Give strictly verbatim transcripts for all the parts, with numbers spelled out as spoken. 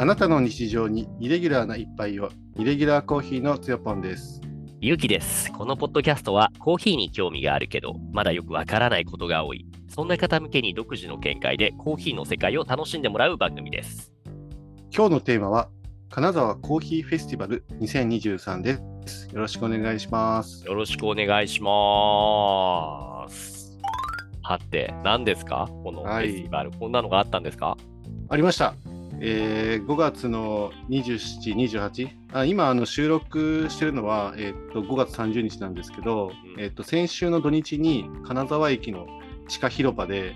あなたの日常にイレギュラーな一杯を、イレギュラーコーヒーのつよぽんです。ゆうきです。このポッドキャストはコーヒーに興味があるけどまだよくわからないことが多い、そんな方向けに独自の見解でコーヒーの世界を楽しんでもらう番組です。今日のテーマは金沢コーヒーフェスティバルにせんにじゅうさんです。よろしくお願いします。よろしくお願いします。はて、何ですかこのフェスティバル、はい、こんなのがあったんですか？ありました。えー、ごがつのにじゅうしち、にじゅうはち、あ今あの収録してるのは、えー、とごがつさんじゅうにちなんですけど、えー、と先週の土日に金沢駅の地下広場で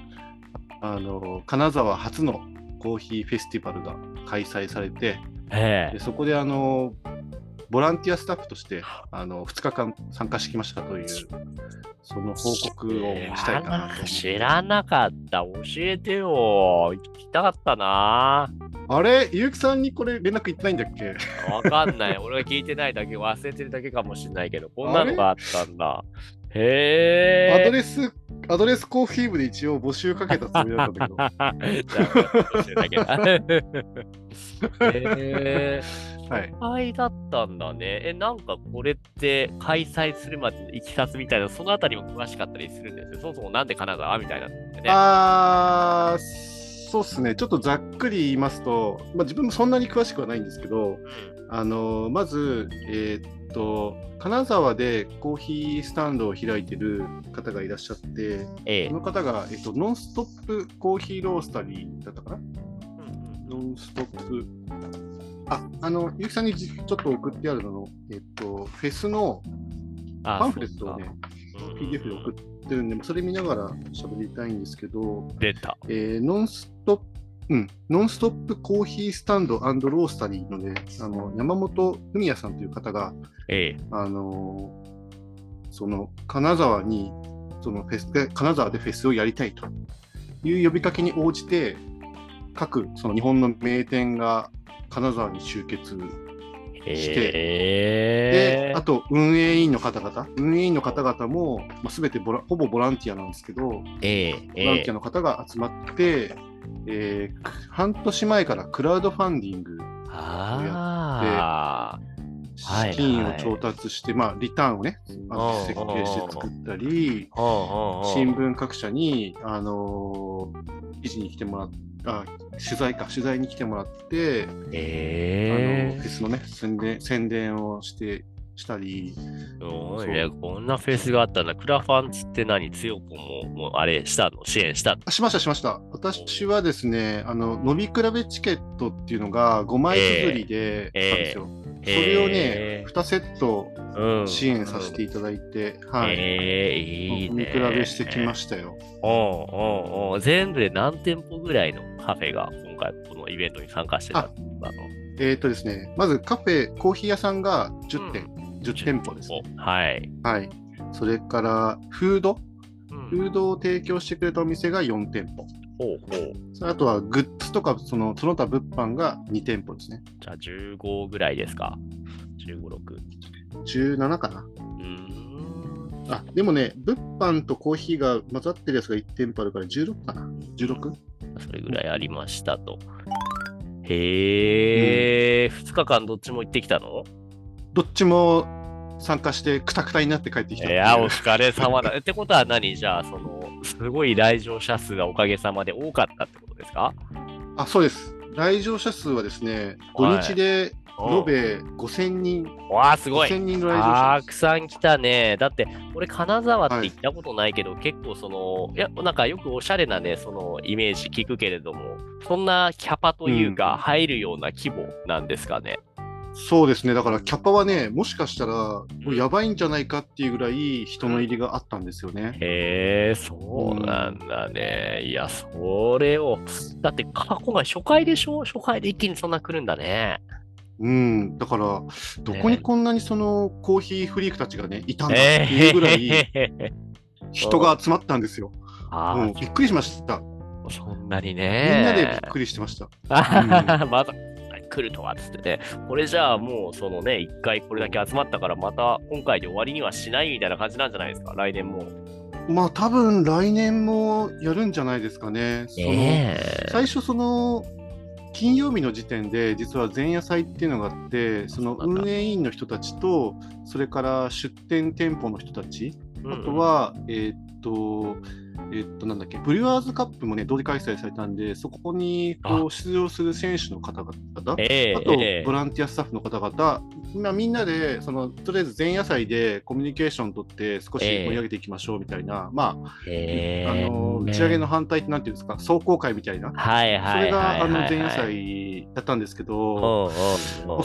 あの金沢初のコーヒーフェスティバルが開催されて、でそこであのボランティアスタッフとしてあのふつかかん参加してきましたという、その報告をしたいかなと。知らなかった、教えてよ、行きたかったな。あれ、ゆうきさんにこれ連絡行ってないんだっけ？わかんない、俺が聞いてないだけ、忘れてるだけかもしれないけど、こんなのがあったんだ。へー、アドレスアドレスコーヒー部で一応募集かけたつもりだったんだけど。へー、はい、初回だったんだね。え、なんかこれって開催するまでのいきさつみたいな、そのあたりも詳しかったりするんですよ。そもそもなんで金沢みたいな、ね、あー、そうっすね。ちょっとざっくり言いますと、まあ、自分もそんなに詳しくはないんですけど、あのまず、えーっと金沢でコーヒースタンドを開いてる方がいらっしゃって、ええ、その方が、えーっとノンストップコーヒーロースタリーだったかな、うん、ノンストップ、あ、あのゆうきさんにちょっと送ってあるのの、えっと、フェスのパンフレットをね、ピーディーエフ で送ってるんで、それ見ながら喋りたいんですけど、出た、えー、ノンストップ、うん、ノンストップコーヒースタンド&ロースタリーのね、あの山本文也さんという方が、ええ、あのその金沢にそのフェスで金沢でフェスをやりたいという呼びかけに応じて、各その日本の名店が金沢に集結して、えー、であと運営委員の方々、運営委員の方々も、まあ、全てボラほぼボランティアなんですけど、えー、ボランティアの方が集まって、えー、半年前からクラウドファンディングをやって資金を調達して、はいはい、まあ、リターンをね、設計して作ったり、新聞各社に、あのー、記事に来てもらって、あ取材か取材に来てもらって、えー、あのフェスのね宣伝、宣伝をしてしたり、そうね、こんなフェスがあったんだ。クラファンつって何？つよぽももうあれしたの、支援したの？しましたしました。私はですね、あの飲み比べチケットっていうのがごまいずつりであったんですよ。えーえーそれをね、にセット支援させていただいて、うん、はい、えー、いいね、見比べしてきましたよ。おうおうおう、全部で何店舗ぐらいのカフェが今回このイベントに参加してたの？えーとですね、まずカフェ、コーヒー屋さんがじゅってん、うん、じゅう店舗です、ね、はい、はい、それからフード、うん、フードを提供してくれたお店がよん店舗、ほうほう、あとはグッズとかそのその他物販がに店舗ですね。じゃあじゅうごぐらいですか？じゅうご、ろく、じゅうななかな。うーん、あでもね、物販とコーヒーが混ざってるやつがいち店舗あるからじゅうろくかな、じゅうろく、それぐらいありましたと。へえ、うん、ふつかかんどっちも行ってきたの？どっちも参加してクタクタになって帰ってきた。いや、お疲れ様だ。ってことは何、じゃあそのすごい来場者数がおかげさまで多かったってことですか？あ、そうです。来場者数はですね、土日で延べごせんにん。わあ、すごい、ごせんにんの来場者数、たくさん来たね。だって俺金沢って行ったことないけど、はい、結構そのいやなんかよくおしゃれなね、そのイメージ聞くけれども、そんなキャパというか、うん、入るような規模なんですかね？そうですね、だからキャパはね、もしかしたらやばいんじゃないかっていうぐらい人の入りがあったんですよね。へえ、そうなんだね、うん、いやそれをだって過去が初回でしょ、初回で一気にそんな来るんだね。うん、だからどこにこんなにそのコーヒーフリークたちがねいたんだっていうぐらい人が集まったんですよ。あ、もうびっくりしました。そんなにね、みんなでびっくりしてました。うん、まだ来るとはつってね、これじゃあもうそのね、いっかいこれだけ集まったからまた今回で終わりにはしないみたいな感じなんじゃないですか？来年もまあ多分来年もやるんじゃないですかね。その、えー、最初その金曜日の時点で実は前夜祭っていうのがあって、その運営委員の人たちとそれから出店店舗の人たち、あとは、うんうん、えー、っとえー、っとなんだっけブリュワーズカップもね同時開催されたんで、そこにこう出場する選手の方々、 あ,、えー、あとボランティアスタッフの方々、今みんなでそのとりあえず前夜祭でコミュニケーション取って少し盛り上げていきましょうみたいな、えー、まあ、えー、あの打ち上げの反対ってなんていうんですか、壮行会みたいな、はいはい、それがあの前夜祭だったんですけど、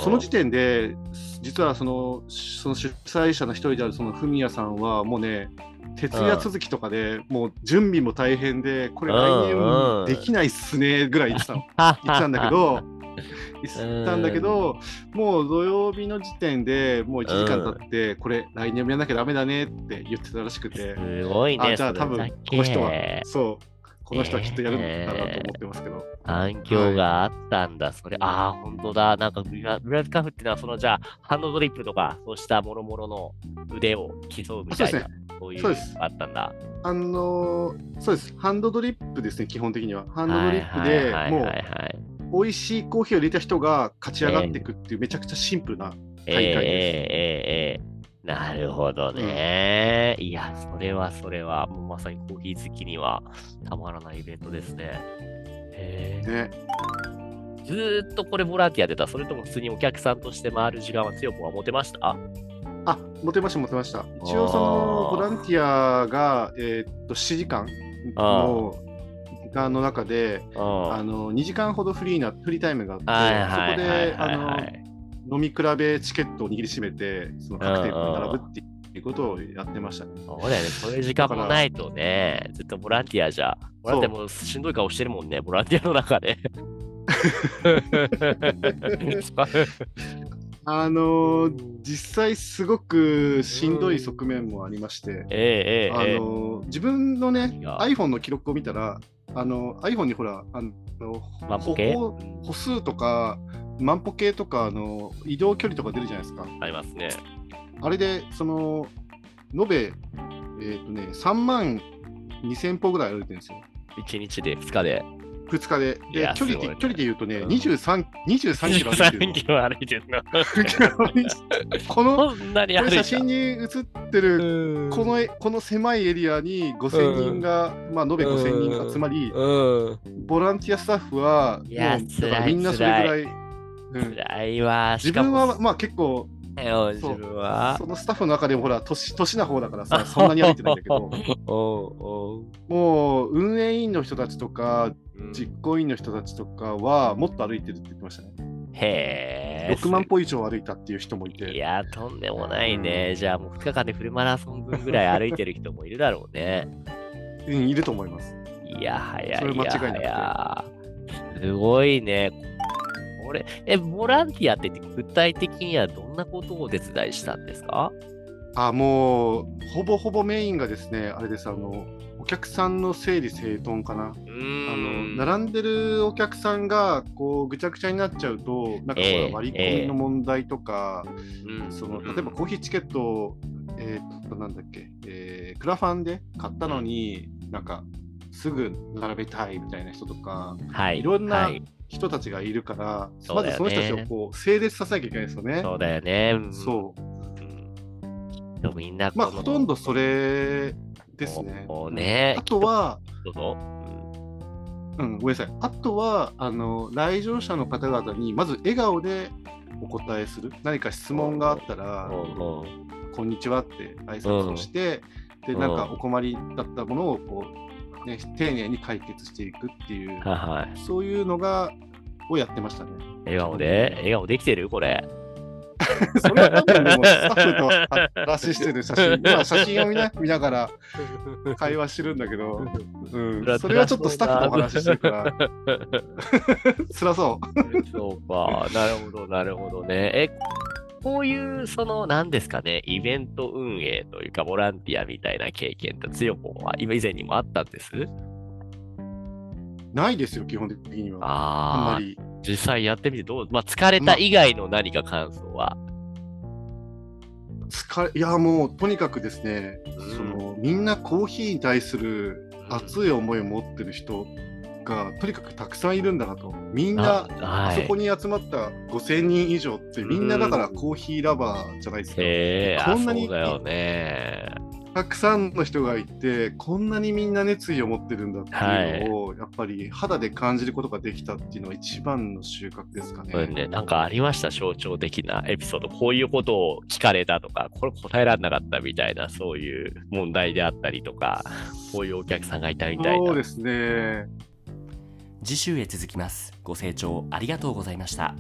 その時点で実はその、その主催者の一人であるそのフミヤさんはもうね、徹夜続きとかで、うん、もう準備も大変でこれ来年できないっすねぐらい言ってたの、言ってたんだけど言ったんだけど、もう土曜日の時点でもういちじかん経って、うん、これ来年もやんなきゃダメだねって言ってたらしくて、すごいね。あ、じゃあ多分この人はそうこの人はきっとやるんだなと思ってますけど、えー、反響があったんだ、はい、それあー本当だ。なんかブリュワーズカフってのはそのじゃあハンドドリップとかそうしたもろもろの腕を競うみたいな、そういうのがあったんだ。あのー、そうです、ハンドドリップですね。基本的にはハンドドリップでもう、はいはいはいはい、美味しいコーヒーを入れた人が勝ち上がっていくっていうめちゃくちゃシンプルな大会です。えーえーえー、なるほどね、うん、いやそれはそれはもうまさにコーヒー好きにはたまらないイベントですね。えー、ね、ずーっとこれボランティアでた、それとも普通にお客さんとして回る時間は強くは持てました？あ、持てました持てました。一応そのボランティアが、えー、っとしちじかんの時間の中で、ああのにじかんほどフリーなフリータイムがあって、はいはいはいはい、そこであの飲み比べチケットを握りしめてその各店舗に並ぶっていうことをやってましたね。そうだよね、そういう時間もないとね、ずっとボランティアじゃボランティアもしんどい顔してるもんね、ボランティアの中であのー、実際すごくしんどい側面もありまして、うん、えーえー、あのー、自分のね iPhone の記録を見たら、あの iPhone にほらあの歩行歩数とか万歩計とかあの移動距離とか出るじゃないですか。ありますね。あれでその延べ、えーとね、さんまんにせんぽぐらい歩いてるんですよ。いちにちでふつかでふつか で, で距離で、ね、距離で言うとね、うん、にじゅうさんキロ歩いてるのこの写真に写ってるこ の, この狭いエリアにごせんにんが、うん、まあ延べごせんにんが集まり、うん、ボランティアスタッフは、いや、だからみんなそれぐらい、うん、辛いわ。自分はまあ結構自分は そ, そのスタッフの中でもほら年年な方だからさ、そんなに歩いてないんだけどおうおう、もう運営委員の人たちとか実行委員の人たちとかはもっと歩いてるって言ってましたね。へえ。ろくまんぽ以上歩いたっていう人もいて。いやとんでもないね、うん、じゃあもうふつかかんでフルマラソン分ぐらい歩いてる人もいるだろうねうん、いると思います。いやはやいやすごいねこれ。え、ボランティアって具体的にはどんなことをお手伝いしたんですか？あ、もうほぼほぼメインがですね、あれです、あのお客さんの整理整頓かな。うん、あの並んでるお客さんがこうぐちゃぐちゃになっちゃうと、なんか割り込みの問題とか、えーえー、その例えばコーヒーチケットを、えー、なんだっけ、えー、クラファンで買ったのに、うん、なんかすぐ並べたいみたいな人とか、はい、いろんな人たちがいるから、はい、まずその人たちをこう整列させなきゃいけないですよね。そうだよね、うん、そうでもみんなまあほとんどそれですね。ね、あとは、うん、ごめんなさい。あとはあの来場者の方々にまず笑顔でお答えする。何か質問があったら、こんにちはって挨拶をして、でなんかお困りだったものをこう、ね、丁寧に解決していくっていう、はい、そういうのがをやってましたね。笑顔で、笑顔できてるこれ。それは多分でもスタッフと話してる写真、まあ、写真を見 な, 見ながら会話してるんだけど、うん、それはちょっとスタッフとお話してるから辛そうそうか、なるほどなるほどね。え、こういうその何ですかね、イベント運営というかボランティアみたいな経験って強子は今以前にもあったんですないですよ基本的には。あ、あんまり実際やってみてどう、まあ、疲れた以外の何か感想は、まあ、疲れいやもうとにかくですね、うん、そのみんなコーヒーに対する熱い思いを持ってる人がとにかくたくさんいるんだなと、みんな あ,、はい、あそこに集まったごせんにん以上ってみんなだからコーヒーラバーじゃないですか、えー、こんなにそうだよね、たくさんの人がいてこんなにみんな熱意を持ってるんだっていうのを、はい、やっぱり肌で感じることができたっていうのは一番の収穫ですかね。そうね、なんかありました、象徴的なエピソード、こういうことを聞かれたとかこれ答えられなかったみたいな、そういう問題であったりとかこういうお客さんがいたみたいな。そうですね。次週へ続きます。ご清聴ありがとうございました。